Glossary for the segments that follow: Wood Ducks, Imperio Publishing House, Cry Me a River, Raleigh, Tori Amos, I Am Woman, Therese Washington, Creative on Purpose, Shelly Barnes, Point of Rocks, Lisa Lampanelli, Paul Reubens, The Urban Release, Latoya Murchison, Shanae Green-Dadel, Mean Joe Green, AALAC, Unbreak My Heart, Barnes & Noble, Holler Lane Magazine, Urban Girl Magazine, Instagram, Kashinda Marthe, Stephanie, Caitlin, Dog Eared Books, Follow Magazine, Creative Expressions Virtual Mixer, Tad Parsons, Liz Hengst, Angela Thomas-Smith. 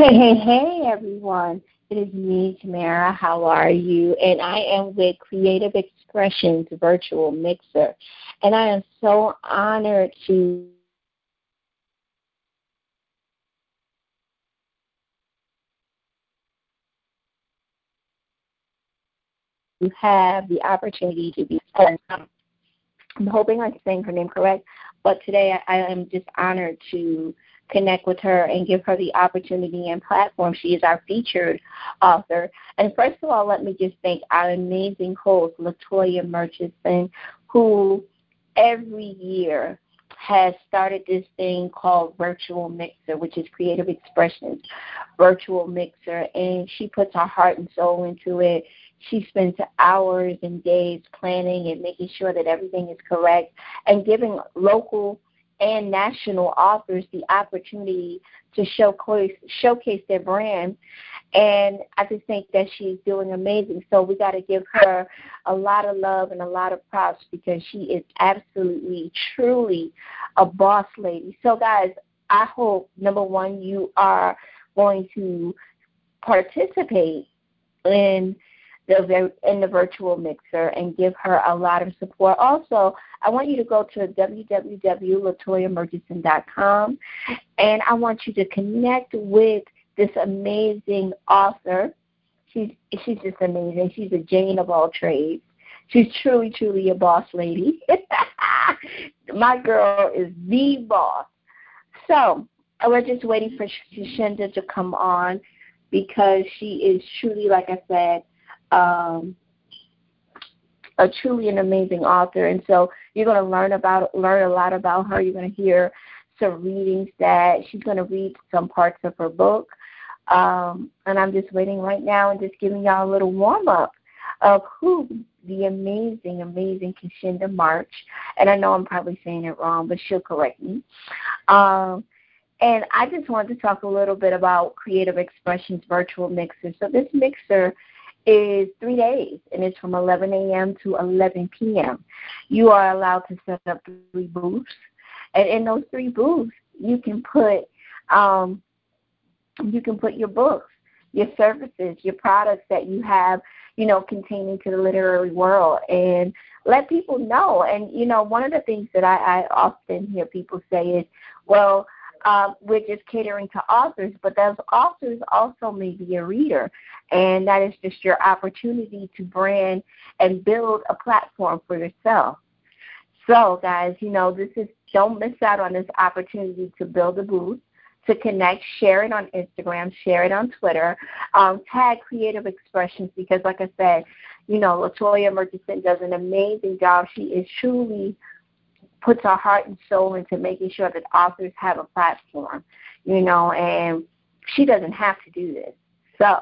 Hey, everyone. It is me, Tamara. How are you? And I am with Creative Expressions Virtual Mixer. And I am so honored to have the opportunity to be. I'm hoping I'm saying her name correct, but today I am just honored to connect with her and give her the opportunity and platform. She is our featured author. And first of all, let me just thank our amazing host, Latoya Murchison, who every year has started this thing called Virtual Mixer, which is Creative Expressions Virtual Mixer. And she puts her heart and soul into it. She spends hours and days planning and making sure that everything is correct and giving local and national authors the opportunity to showcase their brand. And I just think that she's doing amazing. So we got to give her a lot of love and a lot of props because she is absolutely, truly a boss lady. So, guys, I hope, number one, you are going to participate in the virtual mixer and give her a lot of support. Also, I want you to go to www.latoyamurchison.com, and I want you to connect with this amazing author. She's just amazing. She's a Jane of all trades. She's truly, truly a boss lady. My girl is the boss. So we're just waiting for Kashinda to come on because she is truly, like I said, a truly an amazing author. And so you're going to learn a lot about her. You're going to hear some readings that she's going to read some parts of her book. And I'm just waiting right now and just giving y'all a little warm-up of who the amazing, amazing Kashinda March. And I know I'm probably saying it wrong, but she'll correct me. And I just wanted to talk a little bit about Creative Expressions Virtual Mixer. So this mixer is 3 days, and it's from 11 a.m. to 11 p.m. You are allowed to set up 3 booths, and in those 3 booths, you can put your books, your services, your products that you have, containing to the literary world, and let people know. And one of the things that I often hear people say is, well, we're just catering to authors, but those authors also may be a reader, and that is just your opportunity to brand and build a platform for yourself. So, guys, don't miss out on this opportunity to build a booth, to connect, share it on Instagram, share it on Twitter, tag Creative Expressions because, like I said, Latoya Murchison does an amazing job. She is truly puts our heart and soul into making sure that authors have a platform, and she doesn't have to do this. So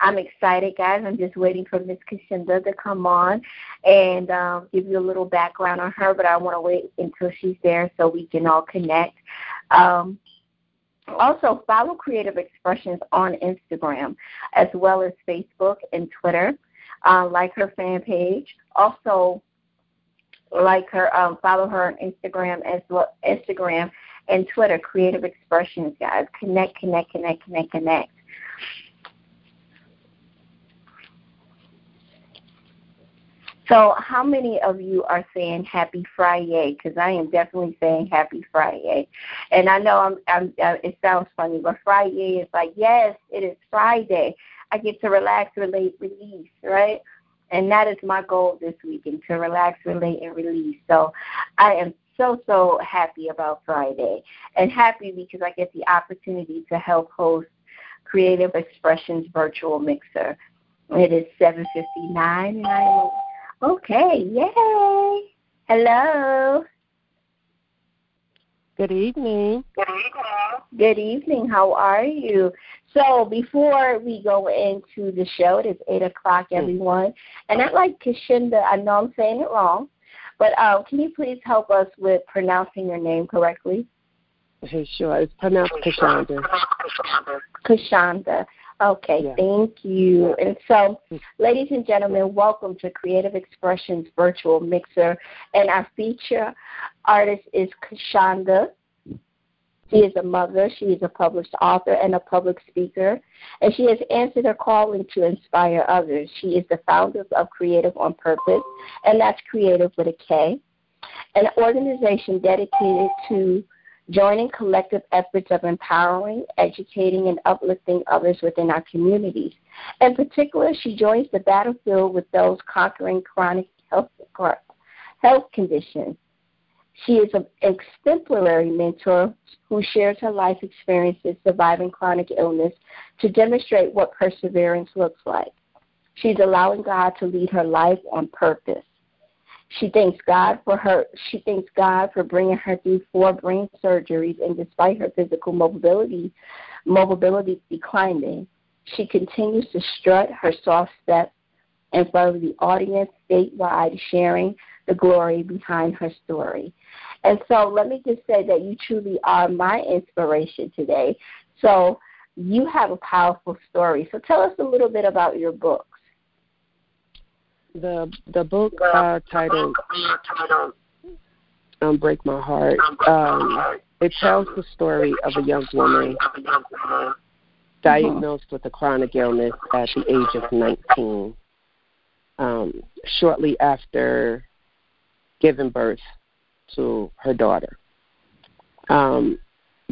I'm excited, guys. I'm just waiting for Miss Kashinda to come on and give you a little background on her, but I want to wait until she's there so we can all connect. Also, follow Creative Expressions on Instagram as well as Facebook and Twitter. Like her fan page. Also, like her, follow her on Instagram as well, Instagram and Twitter, Creative Expressions, guys. Connect. So how many of you are saying happy Friday? Because I am definitely saying happy Friday. And I know it sounds funny, but Friday is like, yes, it is Friday. I get to relax, relate, release, right? And that is my goal this weekend, to relax, relate, and release. So I am so, so happy about Friday, and happy because I get the opportunity to help host Creative Expressions Virtual Mixer. It is 7:59, and I am okay. Yay! Hello. Good evening. How are you? So before we go into the show, it is 8 o'clock, everyone. And I'd like Kashinda, I know I'm saying it wrong, but can you please help us with pronouncing your name correctly? Okay, sure. It's pronounced Kashinda. Kashinda. Okay, yeah. Thank you. And so, ladies and gentlemen, welcome to Creative Expressions Virtual Mixer. And our feature artist is Kashinda She is a mother, she is a published author, and a public speaker, and she has answered her calling to inspire others. She is the founder of Creative on Purpose, and that's Creative with a K, an organization dedicated to joining collective efforts of empowering, educating, and uplifting others within our communities. In particular, she joins the battlefield with those conquering chronic health conditions. She is an exemplary mentor who shares her life experiences surviving chronic illness to demonstrate what perseverance looks like. She's allowing God to lead her life on purpose. She thanks God for bringing her through 4 brain surgeries, and despite her physical mobility declining, she continues to strut her soft steps in front of the audience statewide, sharing the glory behind her story. And so let me just say that you truly are my inspiration today. So you have a powerful story. So tell us a little bit about your book. The book titled Unbreak My Heart, it tells the story of a young woman diagnosed with a chronic illness at the age of 19, shortly after giving birth to her daughter.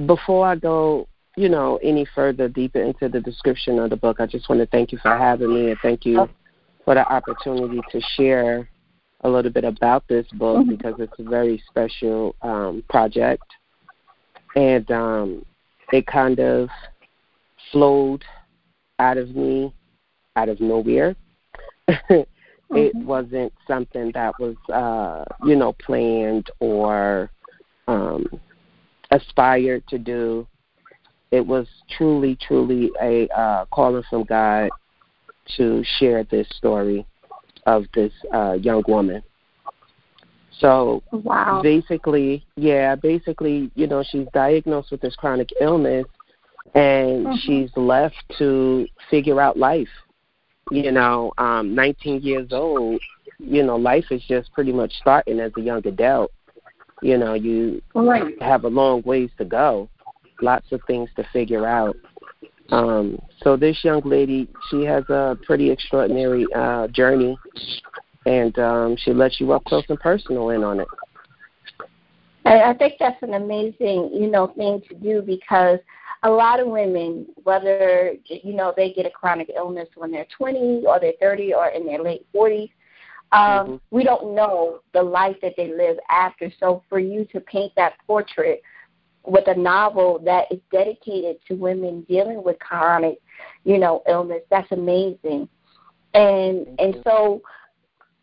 Before I go, any further deeper into the description of the book, I just want to thank you for having me, and thank you for the opportunity to share a little bit about this book, because it's a very special project. And it kind of flowed out of me, out of nowhere. It wasn't something that was, planned or aspired to do. It was truly, truly a calling from God to share this story of this young woman. So wow. Basically, she's diagnosed with this chronic illness, and she's left to figure out life. 19 years old, life is just pretty much starting as a young adult. You have a long ways to go, lots of things to figure out. So this young lady, she has a pretty extraordinary journey, and she lets you up close and personal in on it. And I think that's an amazing, thing to do, because a lot of women, whether, they get a chronic illness when they're 20 or they're 30 or in their late 40s, we don't know the life that they live after. So for you to paint that portrait with a novel that is dedicated to women dealing with chronic, illness, that's amazing. And so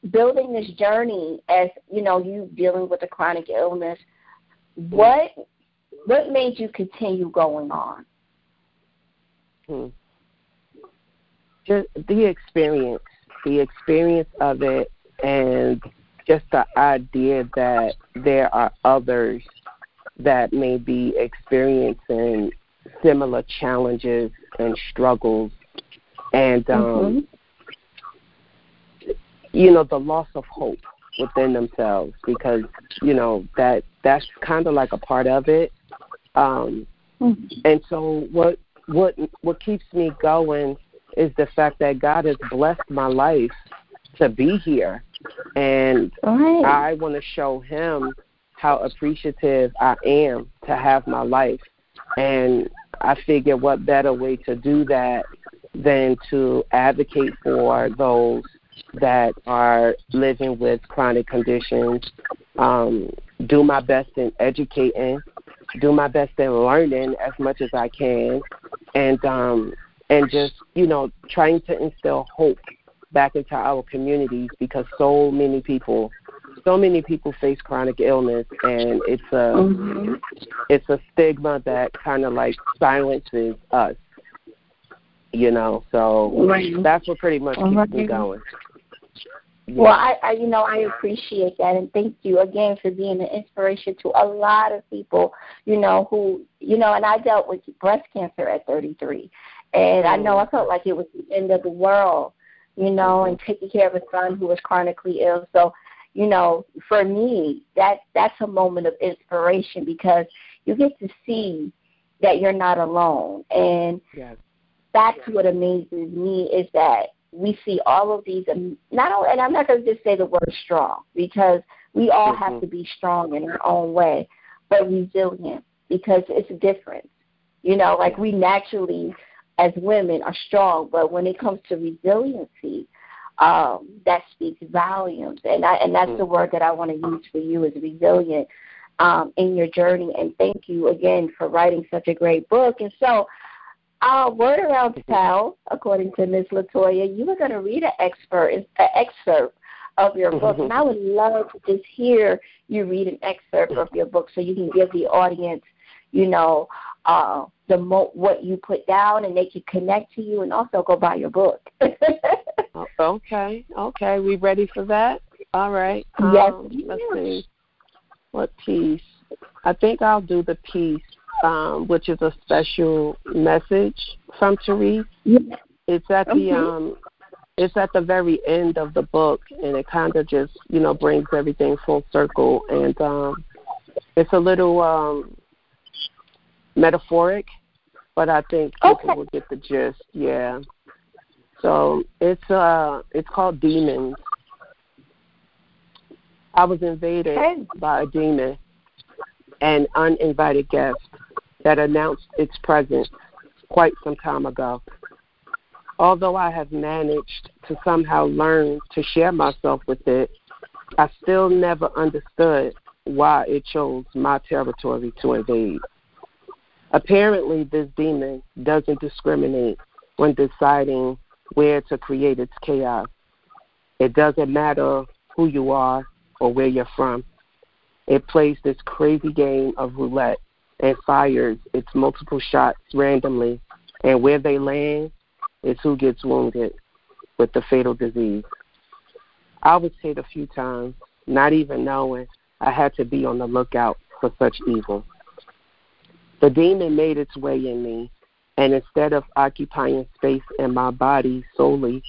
building this journey as, you dealing with a chronic illness, what made you continue going on? Just the experience of it, and just the idea that there are others that may be experiencing similar challenges and struggles, and, the loss of hope within themselves, because, that's kind of like a part of it. And so what keeps me going is the fact that God has blessed my life to be here, and I want to show him how appreciative I am to have my life. And I figure what better way to do that than to advocate for those that are living with chronic conditions, do my best in educating, do my best in learning as much as I can, and just, trying to instill hope back into our communities, because so many people face chronic illness, and it's a stigma that kind of like silences us, So that's what pretty much keeps me going. Yeah. Well, I appreciate that, and thank you again for being an inspiration to a lot of people, who, and I dealt with breast cancer at 33, and I know I felt like it was the end of the world, and taking care of a son who was chronically ill. So, for me, that's a moment of inspiration, because you get to see that you're not alone. And yes. That's what amazes me, is that we see all of these, not only, and I'm not going to just say the word strong, because we all mm-hmm. have to be strong in our own way, but resilient, because it's a difference. You know, like we naturally as women are strong, but when it comes to resiliency, that speaks volumes. And that's mm-hmm. the word that I want to use for you, is resilient in your journey. And thank you again for writing such a great book. And so, word around the town, according to Ms. Latoya, you were going to read an excerpt of your book, and I would love to just hear you read an excerpt of your book so you can give the audience, you know, what you put down, and they can connect to you and also go buy your book. Okay. We ready for that? All right. Yes. Let's see. What piece? I think I'll do the piece. Which is a special message from Therese. It's at the it's at the very end of the book, and it kind of just, you know, brings everything full circle. And it's a little metaphoric, but I think people will get the gist. Yeah. So it's called Demons. I was invaded by a demon, an uninvited guest that announced its presence quite some time ago. Although I have managed to somehow learn to share myself with it, I still never understood why it chose my territory to invade. Apparently, this demon doesn't discriminate when deciding where to create its chaos. It doesn't matter who you are or where you're from. It plays this crazy game of roulette and fires its multiple shots randomly, and where they land is who gets wounded with the fatal disease. I was hit a few times, not even knowing I had to be on the lookout for such evil. The demon made its way in me, and instead of occupying space in my body solely,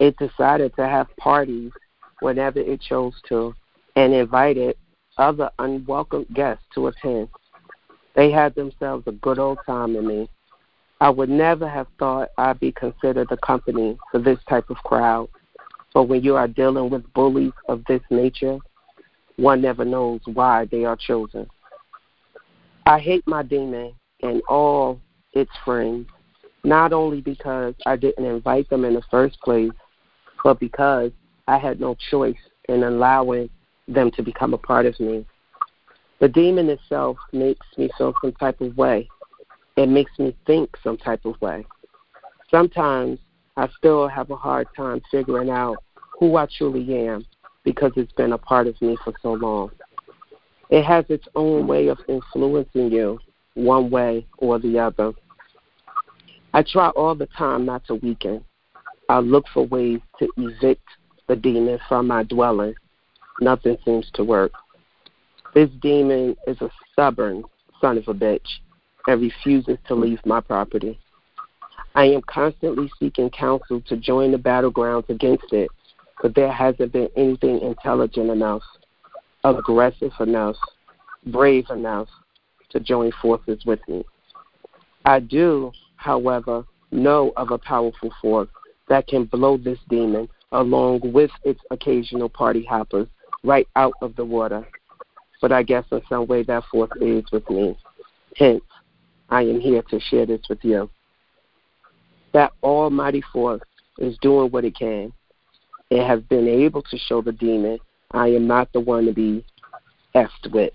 it decided to have parties whenever it chose to, and invited other unwelcome guests to attend. They had themselves a good old time in me. I would never have thought I'd be considered the company for this type of crowd. But when you are dealing with bullies of this nature, one never knows why they are chosen. I hate my demon and all its friends, not only because I didn't invite them in the first place, but because I had no choice in allowing them to become a part of me. The demon itself makes me feel some type of way. It makes me think some type of way. Sometimes I still have a hard time figuring out who I truly am, because it's been a part of me for so long. It has its own way of influencing you, one way or the other. I try all the time not to weaken. I look for ways to evict the demon from my dwelling. Nothing seems to work. This demon is a stubborn son of a bitch and refuses to leave my property. I am constantly seeking counsel to join the battlegrounds against it, but there hasn't been anything intelligent enough, aggressive enough, brave enough to join forces with me. I do, however, know of a powerful force that can blow this demon, along with its occasional party hoppers, right out of the water. But I guess in some way that force is with me. Hence, I am here to share this with you. That almighty force is doing what it can. It has been able to show the demon I am not the one to be effed with.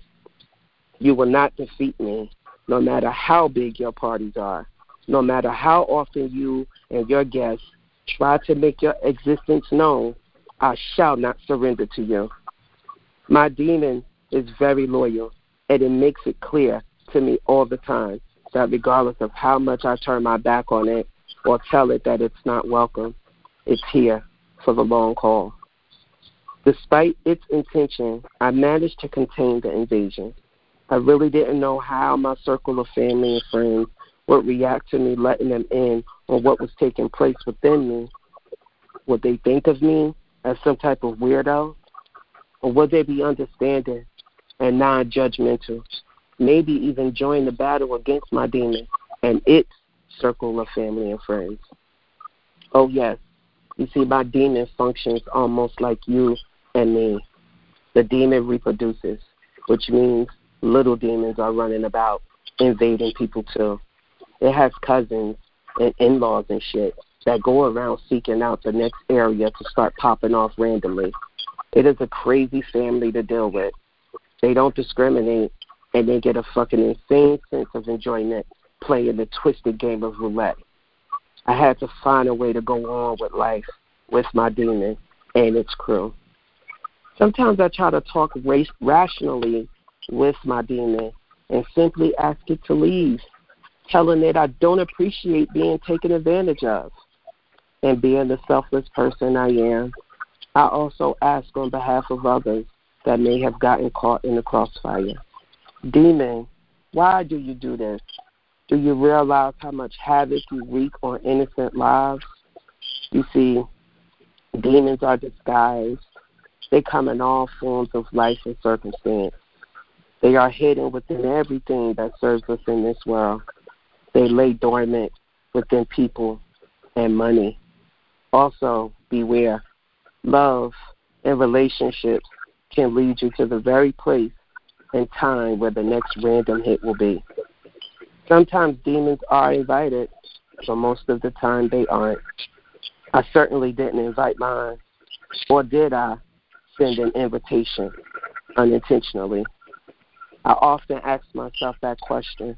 You will not defeat me, no matter how big your parties are, no matter how often you and your guests try to make your existence known. I shall not surrender to you. My demon is very loyal, and it makes it clear to me all the time that regardless of how much I turn my back on it or tell it that it's not welcome, it's here for the long haul. Despite its intention, I managed to contain the invasion. I really didn't know how my circle of family and friends would react to me letting them in on what was taking place within me. Would they think of me as some type of weirdo? Or would they be understanding and non-judgmental, maybe even join the battle against my demons and its circle of family and friends. Oh, yes, you see, my demon functions almost like you and me. The demon reproduces, which means little demons are running about, invading people too. It has cousins and in-laws and shit that go around seeking out the next area to start popping off randomly. It is a crazy family to deal with. They don't discriminate, and they get a fucking insane sense of enjoyment playing the twisted game of roulette. I had to find a way to go on with life with my demon and its crew. Sometimes I try to talk rationally with my demon and simply ask it to leave, telling it I don't appreciate being taken advantage of. And being the selfless person I am, I also ask on behalf of others that may have gotten caught in the crossfire. Demon, why do you do this? Do you realize how much havoc you wreak on innocent lives? You see, demons are disguised. They come in all forms of life and circumstance. They are hidden within everything that serves us in this world. They lay dormant within people and money. Also, beware. Love and relationships can lead you to the very place and time where the next random hit will be. Sometimes demons are invited, but most of the time they aren't. I certainly didn't invite mine, or did I send an invitation unintentionally? I often ask myself that question,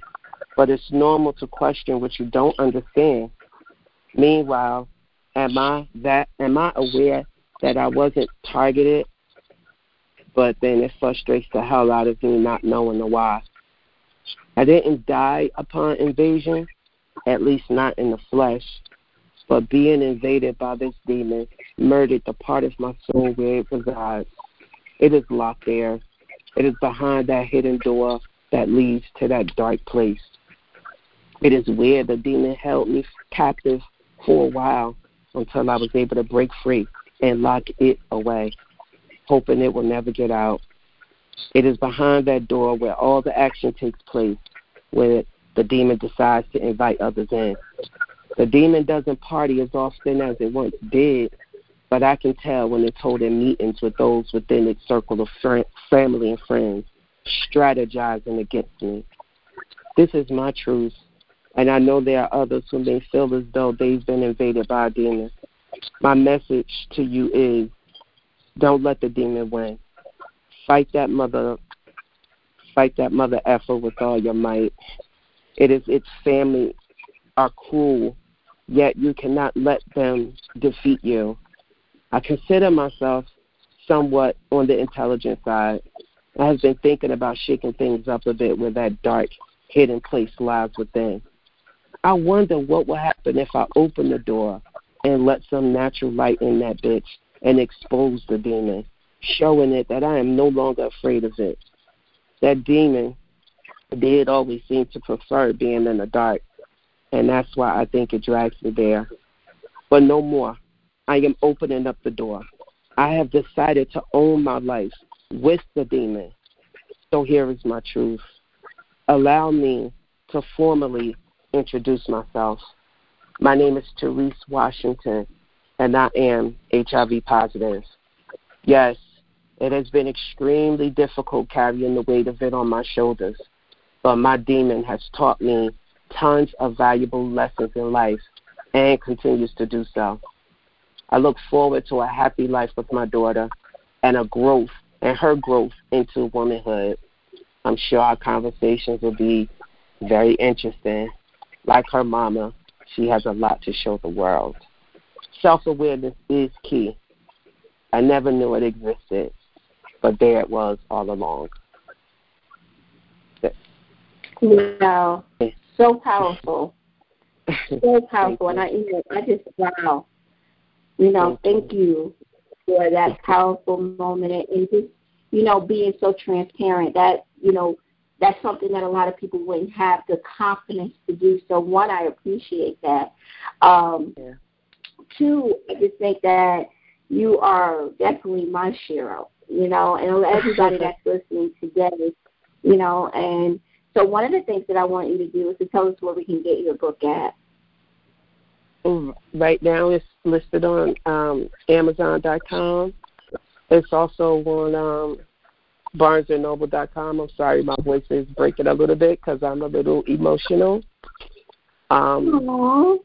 but it's normal to question what you don't understand. Meanwhile, am I aware that I wasn't targeted? But then it frustrates the hell out of me not knowing the why. I didn't die upon invasion, at least not in the flesh, but being invaded by this demon murdered the part of my soul where it resides. It is locked there. It is behind that hidden door that leads to that dark place. It is where the demon held me captive for a while until I was able to break free and lock it away, hoping it will never get out. It is behind that door where all the action takes place, where the demon decides to invite others in. The demon doesn't party as often as it once did, but I can tell when it's holding meetings with those within its circle of family and friends, strategizing against me. This is my truth, and I know there are others who may feel as though they've been invaded by a demon. My message to you is, don't let the demon win. Fight that mother effer with all your might. It is its family are cruel, yet you cannot let them defeat you. I consider myself somewhat on the intelligent side. I have been thinking about shaking things up a bit where that dark, hidden place lies within. I wonder what will happen if I open the door and let some natural light in that bitch and expose the demon, showing it that I am no longer afraid of it. That demon did always seem to prefer being in the dark, and that's why I think it drags me there. But no more. I am opening up the door. I have decided to own my life with the demon. So here is my truth. Allow me to formally introduce myself. My name is Therese Washington, and I am HIV positive. Yes, it has been extremely difficult carrying the weight of it on my shoulders, but my demon has taught me tons of valuable lessons in life and continues to do so. I look forward to a happy life with my daughter and her growth into womanhood. I'm sure our conversations will be very interesting. Like her mama, she has a lot to show the world. Self-awareness is key. I never knew it existed, but there it was all along. Wow. So powerful. So powerful. And I just, wow. You know, thank you for that powerful moment and just, you know, being so transparent. That, you know, that's something that a lot of people wouldn't have the confidence to do. So, one, I appreciate that. Two, I just think that you are definitely my Cheryl, you know, and everybody that's listening today, you know, and So one of the things that I want you to do is to tell us where we can get your book at. Right now it's listed on Amazon.com. It's also on BarnesandNoble.com. I'm sorry, my voice is breaking a little bit because I'm a little emotional. And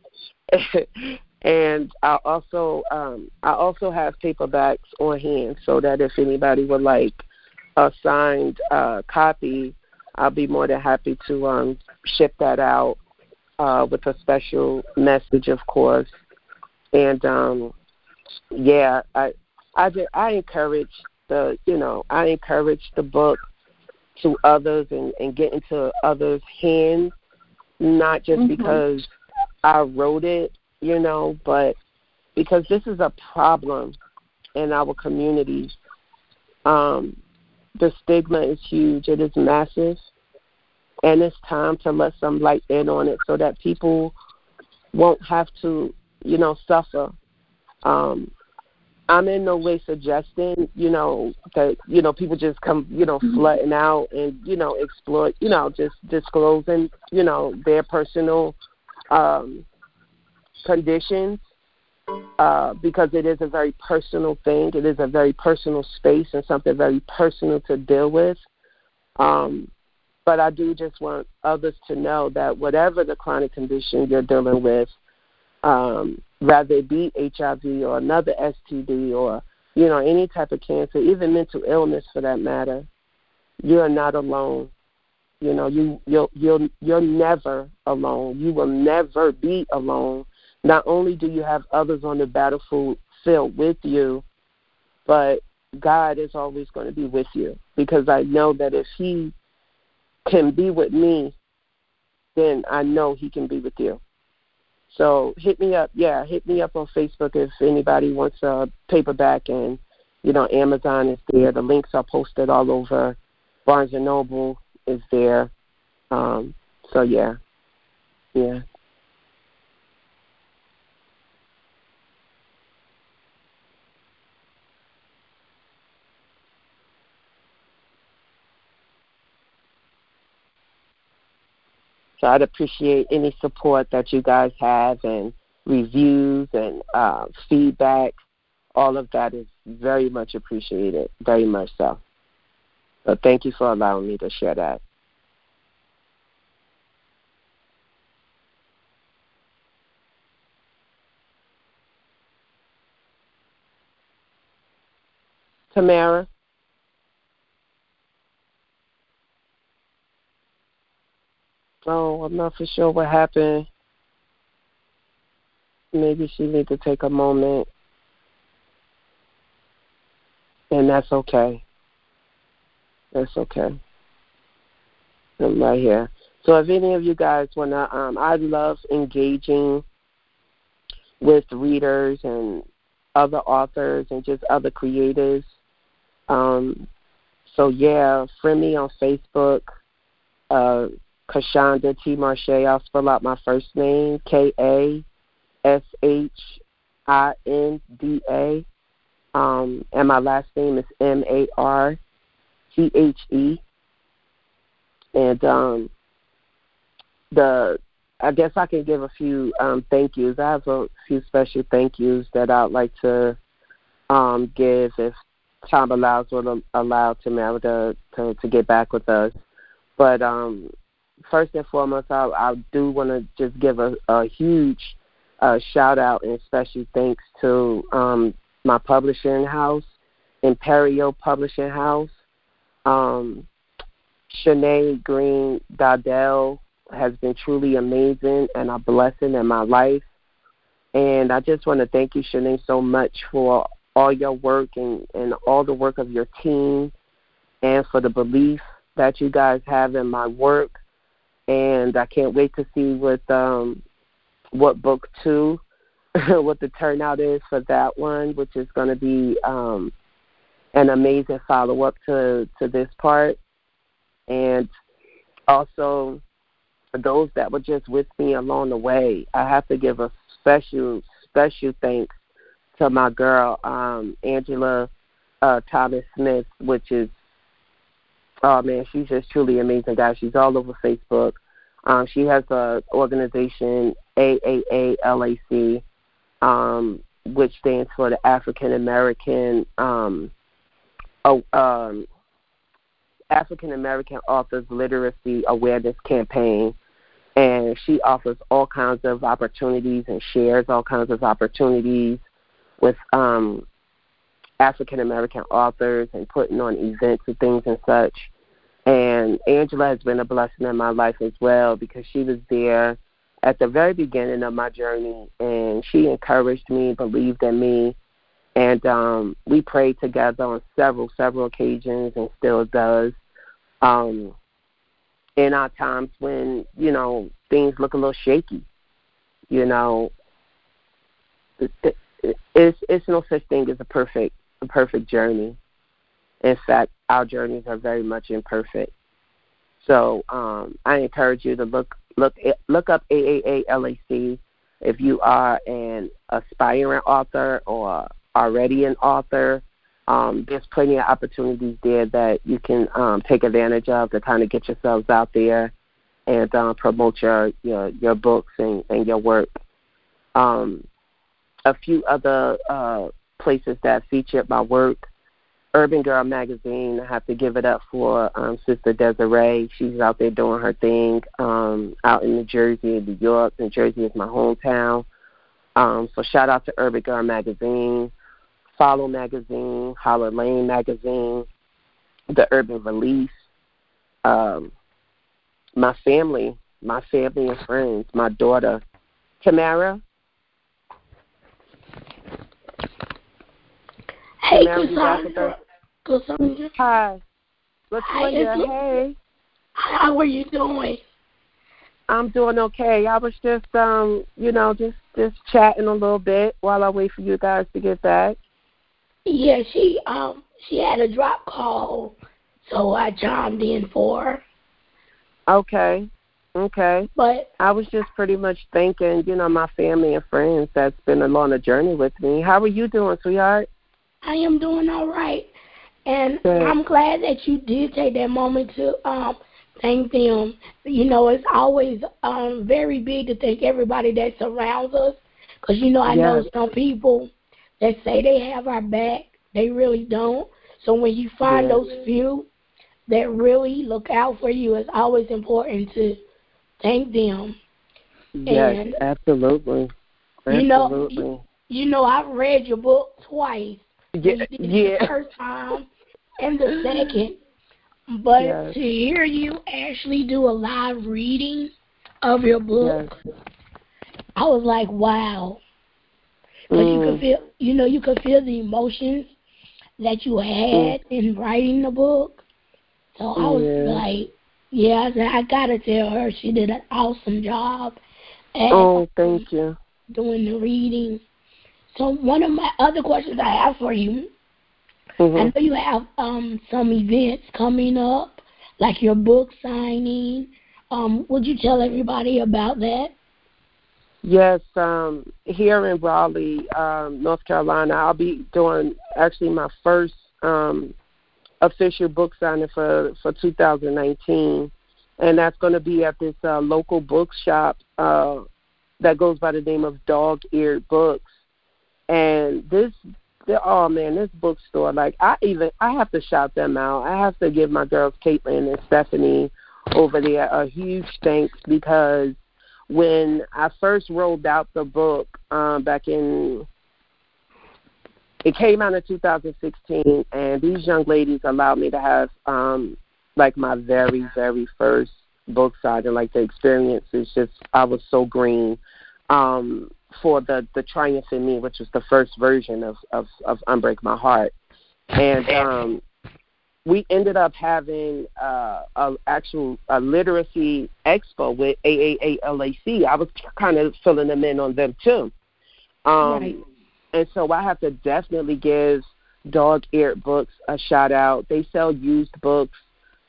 I also have paperbacks on hand, so that if anybody would like a signed copy, I'll be more than happy to ship that out with a special message, of course. And I encourage the book to others and get into others' hands, not just because I wrote it, but because this is a problem in our community. The stigma is huge. It is massive. And it's time to let some light in on it so that people won't have to, suffer. I'm in no way suggesting, that, people just come, flooding out and, exploit, just disclosing, their personal conditions, because it is a very personal thing. It is a very personal space and something very personal to deal with. But I do just want others to know that whatever the chronic condition you're dealing with, whether it be HIV or another STD or, any type of cancer, even mental illness for that matter, you're not alone. You're never alone. You will never be alone. Not only do you have others on the battlefield with you, but God is always going to be with you, because I know that if he can be with me, then I know he can be with you. So hit me up on Facebook if anybody wants a paperback, and, Amazon is there. The links are posted all over. Barnes & Noble is there. So. So I'd appreciate any support that you guys have, and reviews and feedback. All of that is very much appreciated, very much so. So thank you for allowing me to share that. Tamara? Oh, I'm not for sure what happened. Maybe she needs to take a moment. And that's okay. That's okay. I'm right here. So if any of you guys want to, I love engaging with readers and other authors and just other creators. Friend me on Facebook. Kashinda T. Marche. I'll spell out my first name, Kashinda. And my last name is Marthe. And I guess I can give a few thank yous. I have a few special thank yous that I'd like to give if time allows, or allow Tamara to get back with us. But first and foremost, I do want to just give a huge shout-out and special thanks to my publishing house, Imperio Publishing House. Shanae Green-Dadel has been truly amazing and a blessing in my life. And I just want to thank you, Shanae, so much for all your work and all the work of your team, and for the belief that you guys have in my work. And I can't wait to see what book 2, what the turnout is for that one, which is going to be an amazing follow-up to this part. And also, for those that were just with me along the way, I have to give a special thanks to my girl, Angela Thomas-Smith, which is Oh, man, she's just truly amazing, guys. She's all over Facebook. She has an organization, AALAC, which stands for the African American Authors Literacy Awareness Campaign, and she offers all kinds of opportunities and shares all kinds of opportunities with African American authors and putting on events and things and such. And Angela has been a blessing in my life as well, because she was there at the very beginning of my journey, and she encouraged me, believed in me, and we prayed together on several occasions, and still does. In our times when, you know, things look a little shaky, you know, it's no such thing as a perfect journey. In fact, our journeys are very much imperfect. So I encourage you to look up AALAC if you are an aspiring author or already an author. There's plenty of opportunities there that you can take advantage of to kind of get yourselves out there and promote your books and your work. A few other places that featured my work: Urban Girl Magazine. I have to give it up for Sister Desiree. She's out there doing her thing out in New Jersey and New York. New Jersey is my hometown. So shout out to Urban Girl Magazine, Follow Magazine, Holler Lane Magazine, The Urban Release. My family and friends, my daughter, Tamara. Hey, Cassandra. Hi. Latoya, hey. How are you doing? I'm doing okay. I was just, just chatting a little bit while I wait for you guys to get back. Yeah, she had a drop call, so I chimed in for her. Okay. But I was just pretty much thinking, you know, my family and friends that's been along a journey with me. How are you doing, sweetheart? I am doing all right, and good. I'm glad that you did take that moment to thank them. You know, it's always very big to thank everybody that surrounds us, because, you know, I know some people that say they have our back. They really don't. So when you find those few that really look out for you, it's always important to thank them. Yes, and, absolutely. You know, I've read your book twice. The first time and the second. But to hear you actually do a live reading of your book, I was like, wow. But you could feel the emotions that you had in writing the book. So I was like, I gotta tell her she did an awesome job at thank you. Doing the reading. So one of my other questions I have for you, I know you have some events coming up, like your book signing. Would you tell everybody about that? Yes, here in Raleigh, North Carolina, I'll be doing actually my first official book signing for 2019, and that's going to be at this local bookshop that goes by the name of Dog Eared Books. And this bookstore, like, I have to shout them out. I have to give my girls Caitlin and Stephanie over there a huge thanks, because when I first rolled out the book it came out in 2016, and these young ladies allowed me to have, my very, very first book signing. Like, the experience is just, I was so green. For the Triumph in Me, which was the first version of Unbreak My Heart. And we ended up having an actual literacy expo with AALAC. I was kind of filling them in on them too. Right. And so I have to definitely give Dog Eared Books a shout out. They sell used books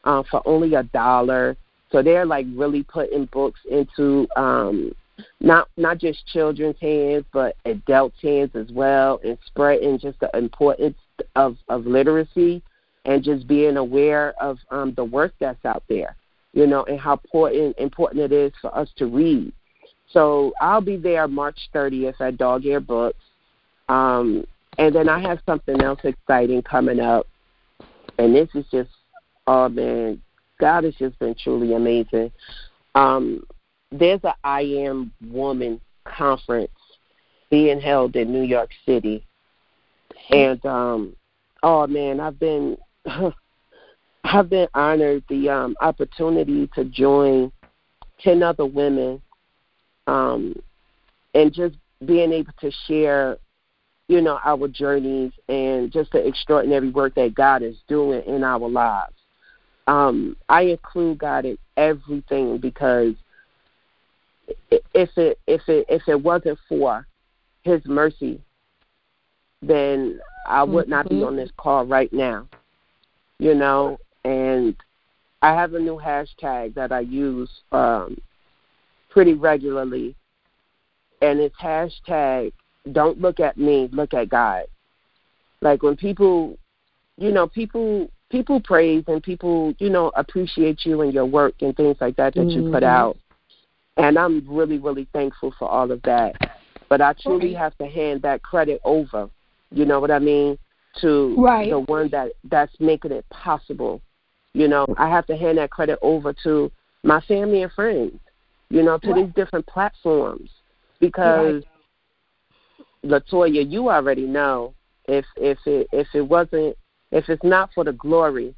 for only $1. So they're like really putting books into not just children's hands, but adult hands as well, and spreading just the importance of literacy and just being aware of the work that's out there, you know, and how important it is for us to read. So I'll be there March 30th at Dog Eared Books. And then I have something else exciting coming up. And this is just, oh, man, God has just been truly amazing. There's an I Am Woman conference being held in New York City. And, oh, man, I've been honored the opportunity to join 10 other women and just being able to share, you know, our journeys and just the extraordinary work that God is doing in our lives. I include God in everything because if it wasn't for His mercy, then I would not be on this call right now, you know. And I have a new hashtag that I use pretty regularly, and it's hashtag don't look at me, look at God. Like when people, you know, people praise and people, you know, appreciate you and your work and things like that you put out. And I'm really, really thankful for all of that. But I truly have to hand that credit over, you know what I mean, to the one that's making it possible. You know, I have to hand that credit over to my family and friends, you know, to these different platforms. Because, Latoya, you already know if it's not for the glory,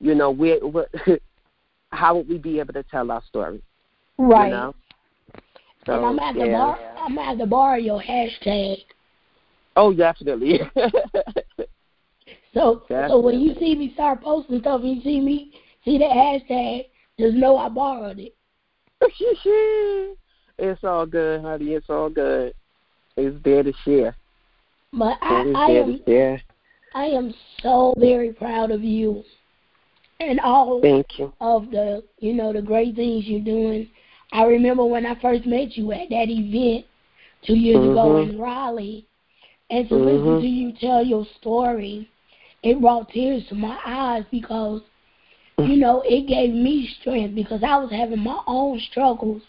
you know, how would we be able to tell our story? Right. You know? So, and I'm at the bar your hashtag. Oh, definitely. So when you see me start posting stuff, and you see that hashtag, just know I borrowed it. It's all good, honey. It's all good. It's there to share. But I am so very proud of you and all of the, you know, the great things you're doing. I remember when I first met you at that event 2 years ago in Raleigh, and to listen to you tell your story, it brought tears to my eyes because, you know, it gave me strength because I was having my own struggles.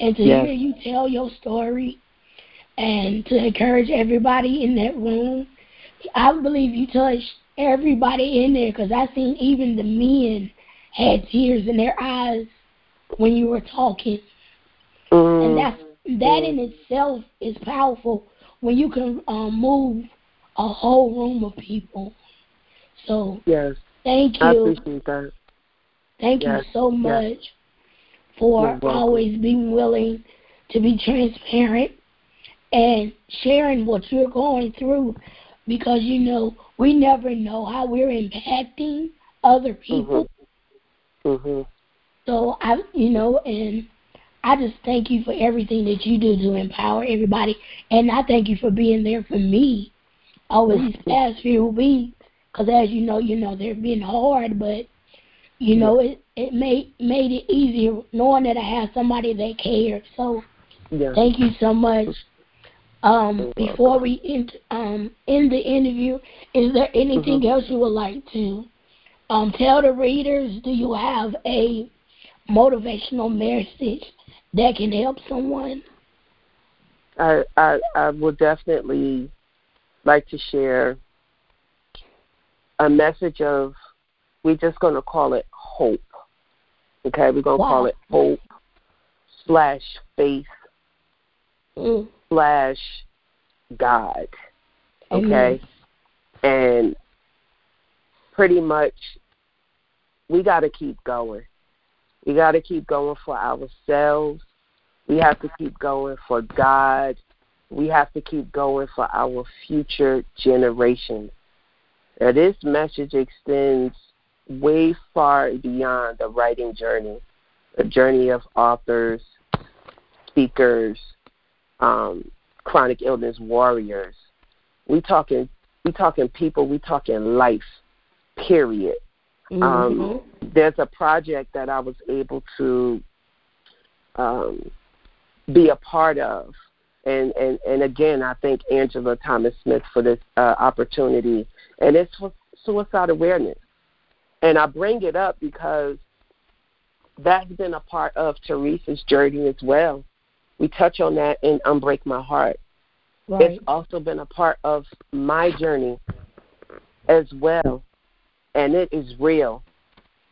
And to hear you tell your story and to encourage everybody in that room, I believe you touched everybody in there because I seen even the men had tears in their eyes when you were talking. And that in itself is powerful when you can move a whole room of people. So thank you. I appreciate that. Thank you so much for always being willing to be transparent and sharing what you're going through because, you know, we never know how we're impacting other people. So, I just thank you for everything that you do to empower everybody. And I thank you for being there for me over these past few weeks because, as you know, they've been hard, but, you know, it made it easier knowing that I have somebody that cares. So thank you so much. Before we end the interview, is there anything else you would like to tell the readers? Do you have a motivational message that can help someone? I would definitely like to share a message of, we're just going to call it hope. Okay, we're going to call it hope / faith / God. Okay? And pretty much we got to keep going. We got to keep going for ourselves. We have to keep going for God. We have to keep going for our future generations. Now, this message extends way far beyond the writing journey, the journey of authors, speakers, chronic illness warriors. We talking people. We talking life. Period. There's a project that I was able to be a part of, and again, I thank Angela Thomas-Smith for this opportunity, and it's for suicide awareness. And I bring it up because that's been a part of Therese's journey as well. We touch on that in Unbreak My Heart. Right. It's also been a part of my journey as well, and it is real.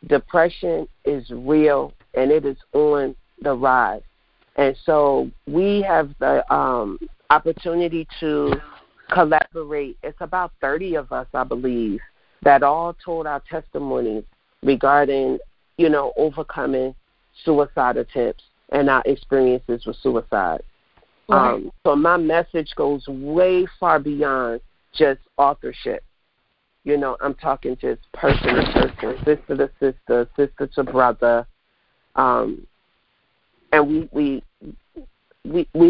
Depression is real, and it is on the rise. And so we have the opportunity to collaborate. It's about 30 of us, I believe, that all told our testimonies regarding, you know, overcoming suicide attempts and our experiences with suicide. Right. So my message goes way far beyond just authorship. You know, I'm talking just person to person, sister to sister, sister to brother. And we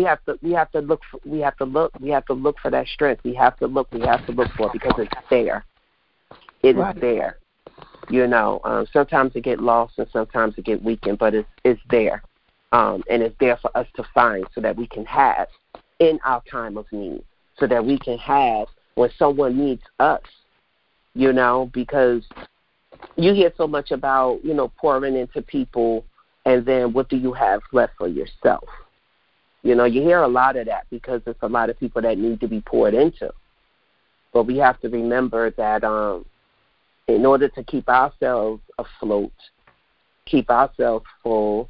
have to look for that strength. We have to look for it because it's there. It right. is there. You know, sometimes it get lost and sometimes it get weakened, but it's there. And it's there for us to find so that we can have in our time of need, so that we can have when someone needs us, you know, because you hear so much about, you know, pouring into people and then what do you have left for yourself? You know, you hear a lot of that because there's a lot of people that need to be poured into. But we have to remember that in order to keep ourselves afloat, keep ourselves full,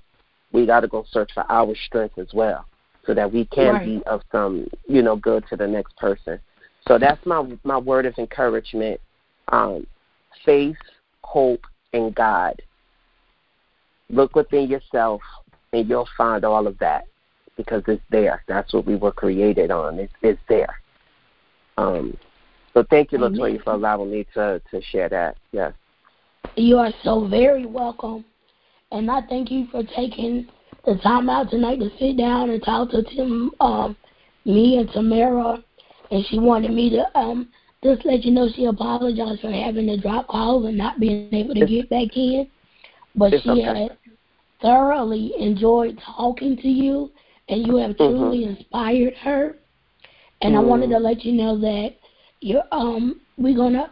we got to go search for our strength as well so that we can right. be of some, you know, good to the next person. So that's my word of encouragement, faith, hope, and God. Look within yourself, and you'll find all of that because it's there. That's what we were created on. It's there. So thank you, Latoya, for allowing me to share that. Yes. You are so very welcome. And I thank you for taking the time out tonight to sit down and talk to Tim, me and Tamara. And she wanted me to just let you know she apologized for having to drop calls and not being able to get back in. But she has thoroughly enjoyed talking to you, and you have truly inspired her. And I wanted to let you know that you're, we're going to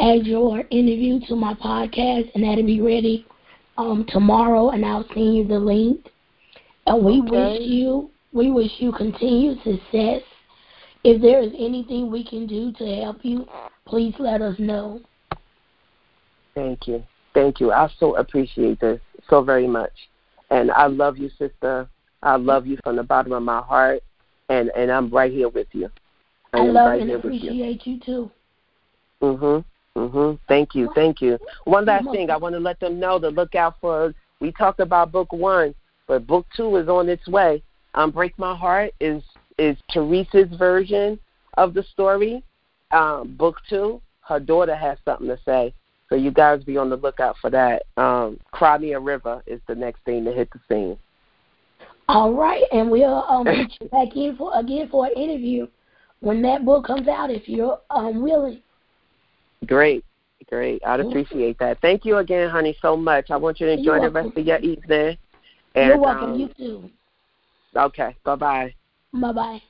add your interview to my podcast, and that'll be ready tomorrow, and I'll send you the link. And we wish you continued success. If there is anything we can do to help you, please let us know. Thank you. Thank you. I so appreciate this so very much. And I love you, sister. I love you from the bottom of my heart, and I'm right here with you. I love right and appreciate you too. Thank you. One last thing, I want to let them know to look out for. We talked about book 1, but book 2 is on its way. Break My Heart is Therese's version of the story. Book 2, her daughter has something to say, so you guys be on the lookout for that. Cry Me a River is the next thing to hit the scene. All right, and we'll get you back in for an interview when that book comes out, if you're willing. Great. I'd appreciate that. Thank you again, honey, so much. I want you to enjoy the rest of your evening. And, you're welcome. You too. Okay. Bye-bye.